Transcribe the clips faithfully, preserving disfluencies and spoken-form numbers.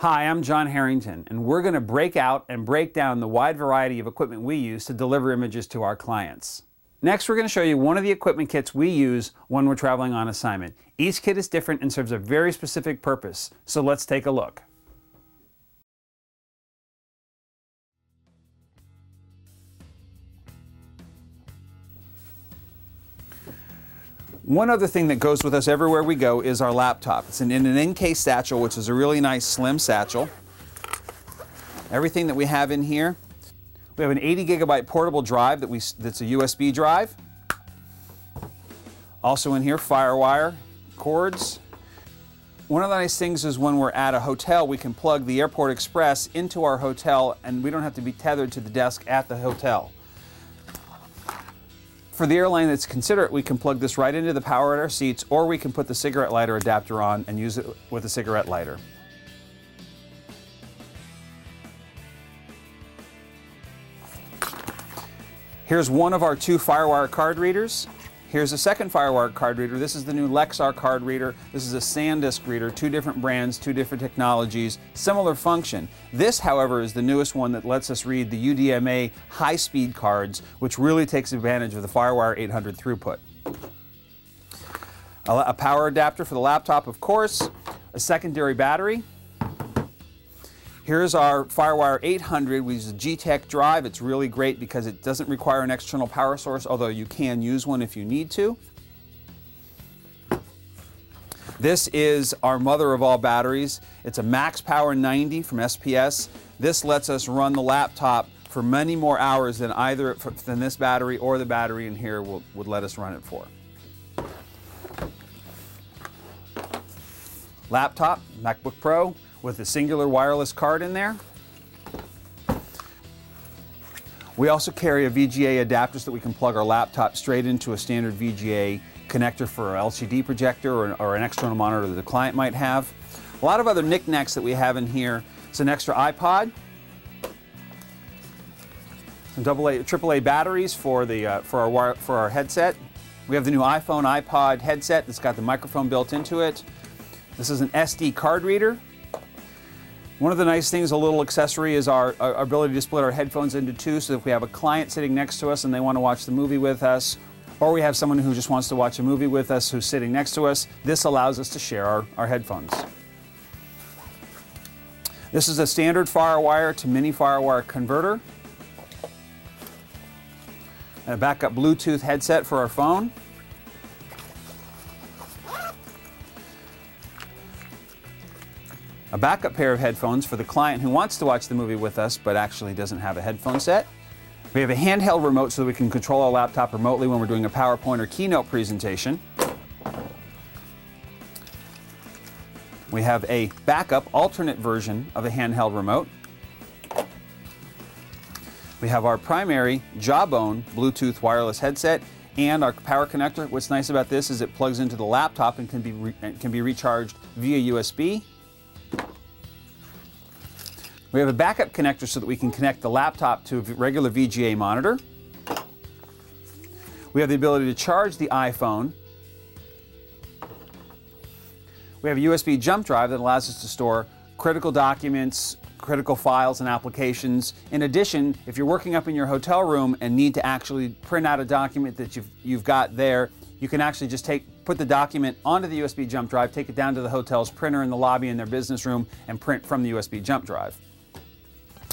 Hi, I'm John Harrington, and we're going to break out and break down the wide variety of equipment we use to deliver images to our clients. Next, we're going to show you one of the equipment kits we use when we're traveling on assignment. Each kit is different and serves a very specific purpose, so let's take a look. One other thing that goes with us everywhere we go is our laptop. It's in an N K satchel, which is a really nice slim satchel. Everything that we have in here, we have an eighty gigabyte portable drive that we, that's a U S B drive. Also in here, FireWire cords. One of the nice things is when we're at a hotel, we can plug the Airport Express into our hotel and we don't have to be tethered to the desk at the hotel. For the airline that's considerate, we can plug this right into the power at our seats, or we can put the cigarette lighter adapter on and use it with a cigarette lighter. Here's one of our two FireWire card readers. Here's a second FireWire card reader. This is the new Lexar card reader. This is a SanDisk reader, two different brands, two different technologies, similar function. This, however, is the newest one that lets us read the U D M A high-speed cards, which really takes advantage of the FireWire eight hundred throughput. A power adapter for the laptop, of course, a secondary battery. Here's our FireWire eight hundred. We use a G TEC drive. It's really great because it doesn't require an external power source, although you can use one if you need to. This is our mother of all batteries. It's a MaxPower ninety from S P S. This lets us run the laptop for many more hours than either than this battery or the battery in here will, would let us run it for. Laptop, MacBook Pro, with a singular wireless card in there. We also carry a V G A adapter so that we can plug our laptop straight into a standard V G A connector for an L C D projector or an, or an external monitor that the client might have. A lot of other knickknacks that we have in here. It's an extra iPod, some double A, triple A batteries for the uh, for our wire, for our headset. We have the new iPhone iPod headset that's got the microphone built into it. This is an S D card reader. One of the nice things, a little accessory, is our, our ability to split our headphones into two, so if we have a client sitting next to us and they want to watch the movie with us, or we have someone who just wants to watch a movie with us who's sitting next to us, this allows us to share our, our headphones. This is a standard FireWire to mini FireWire converter. And a backup Bluetooth headset for our phone. A backup pair of headphones for the client who wants to watch the movie with us but actually doesn't have a headphone set. We have a handheld remote so that we can control our laptop remotely when we're doing a PowerPoint or Keynote presentation. We have a backup alternate version of a handheld remote. We have our primary Jawbone Bluetooth wireless headset and our power connector. What's nice about this is it plugs into the laptop and can be, re can be recharged via U S B. We have a backup connector so that we can connect the laptop to a regular V G A monitor. We have the ability to charge the iPhone. We have a U S B jump drive that allows us to store critical documents, critical files and applications. In addition, if you're working up in your hotel room and need to actually print out a document that you've, you've got there, you can actually just take put the document onto the U S B jump drive, take it down to the hotel's printer in the lobby in their business room, and print from the U S B jump drive.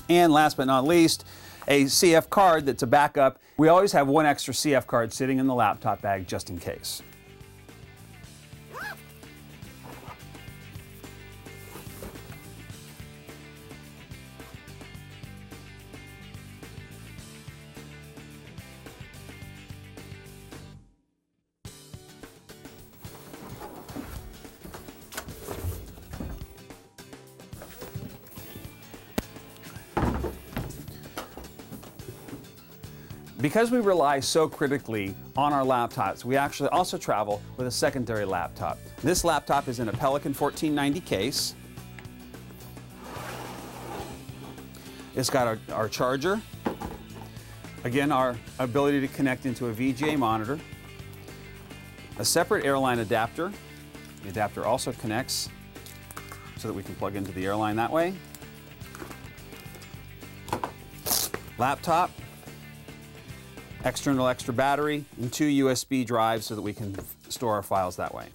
And last but not least, a C F card that's a backup. We always have one extra C F card sitting in the laptop bag just in case. Because we rely so critically on our laptops, we actually also travel with a secondary laptop. This laptop is in a Pelican fourteen ninety case. It's got our, our charger. Again, our ability to connect into a V G A monitor. A separate airline adapter. The adapter also connects. so that we can plug into the airline that way. Laptop, external extra battery, and two U S B drives so that we can store our files that way.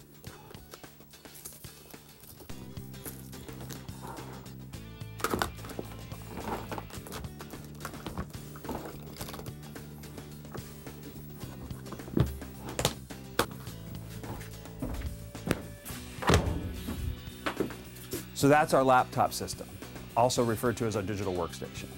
So that's our laptop system, also referred to as our digital workstation.